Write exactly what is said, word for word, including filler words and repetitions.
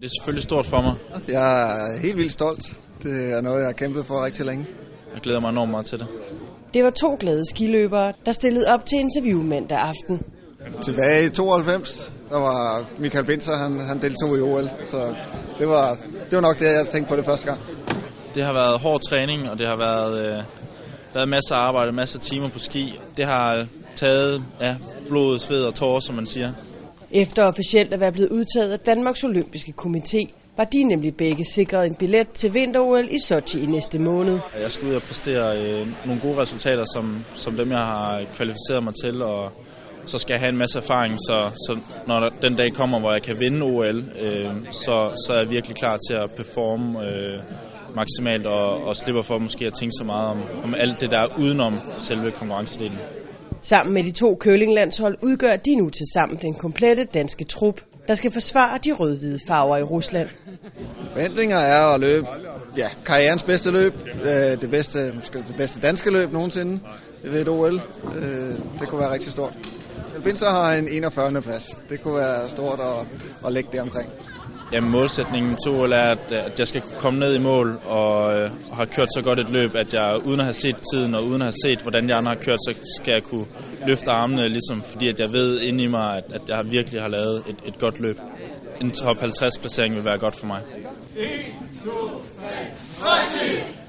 Det er selvfølgelig stort for mig. Jeg er helt vildt stolt. Det er noget, jeg har kæmpet for rigtig længe. Jeg glæder mig enormt meget til det. Det var to glade skiløbere, der stillede op til interview mandag aften. Tilbage i tooghalvfems, der var Michael Binzer, han, han deltog i O L. Så det var, det var nok det, jeg tænkte på det første gang. Det har været hård træning, og det har været, øh, været masser af arbejde, masser af timer på ski. Det har taget ja, blod, sved og tårer, som man siger. Efter officielt at være blevet udtaget af Danmarks Olympiske Komité, var de nemlig begge sikret en billet til Vinter-O L i Sochi i næste måned. Jeg skal ud og præstere øh, nogle gode resultater, som, som dem jeg har kvalificeret mig til, og så skal jeg have en masse erfaring, så, så når der, den dag kommer, hvor jeg kan vinde O L, øh, så, så er jeg virkelig klar til at performe øh, maksimalt, og, og slipper for måske at tænke så meget om, om alt det, der er udenom selve konkurrencedelen. Sammen med de to curlinglandshold udgør de nu tilsammen den komplette danske trup, der skal forsvare de rød-hvide farver i Rusland. Forventninger er at løbe ja, karrierens bedste løb, det bedste, det bedste danske løb nogensinde ved et O L. Det kunne være rigtig stort. Albin så har en enogfyrre plads. Det kunne være stort at, at lægge det omkring. Jamen, målsætningen til O L er, at jeg skal komme ned i mål og øh, har kørt så godt et løb, at jeg uden at have set tiden og uden at have set, hvordan de andre har kørt, så skal jeg kunne løfte armene, ligesom, fordi at jeg ved inde i mig, at, at jeg virkelig har lavet et, et godt løb. En top halvtreds placering vil være godt for mig. en, to, tre, Sochi!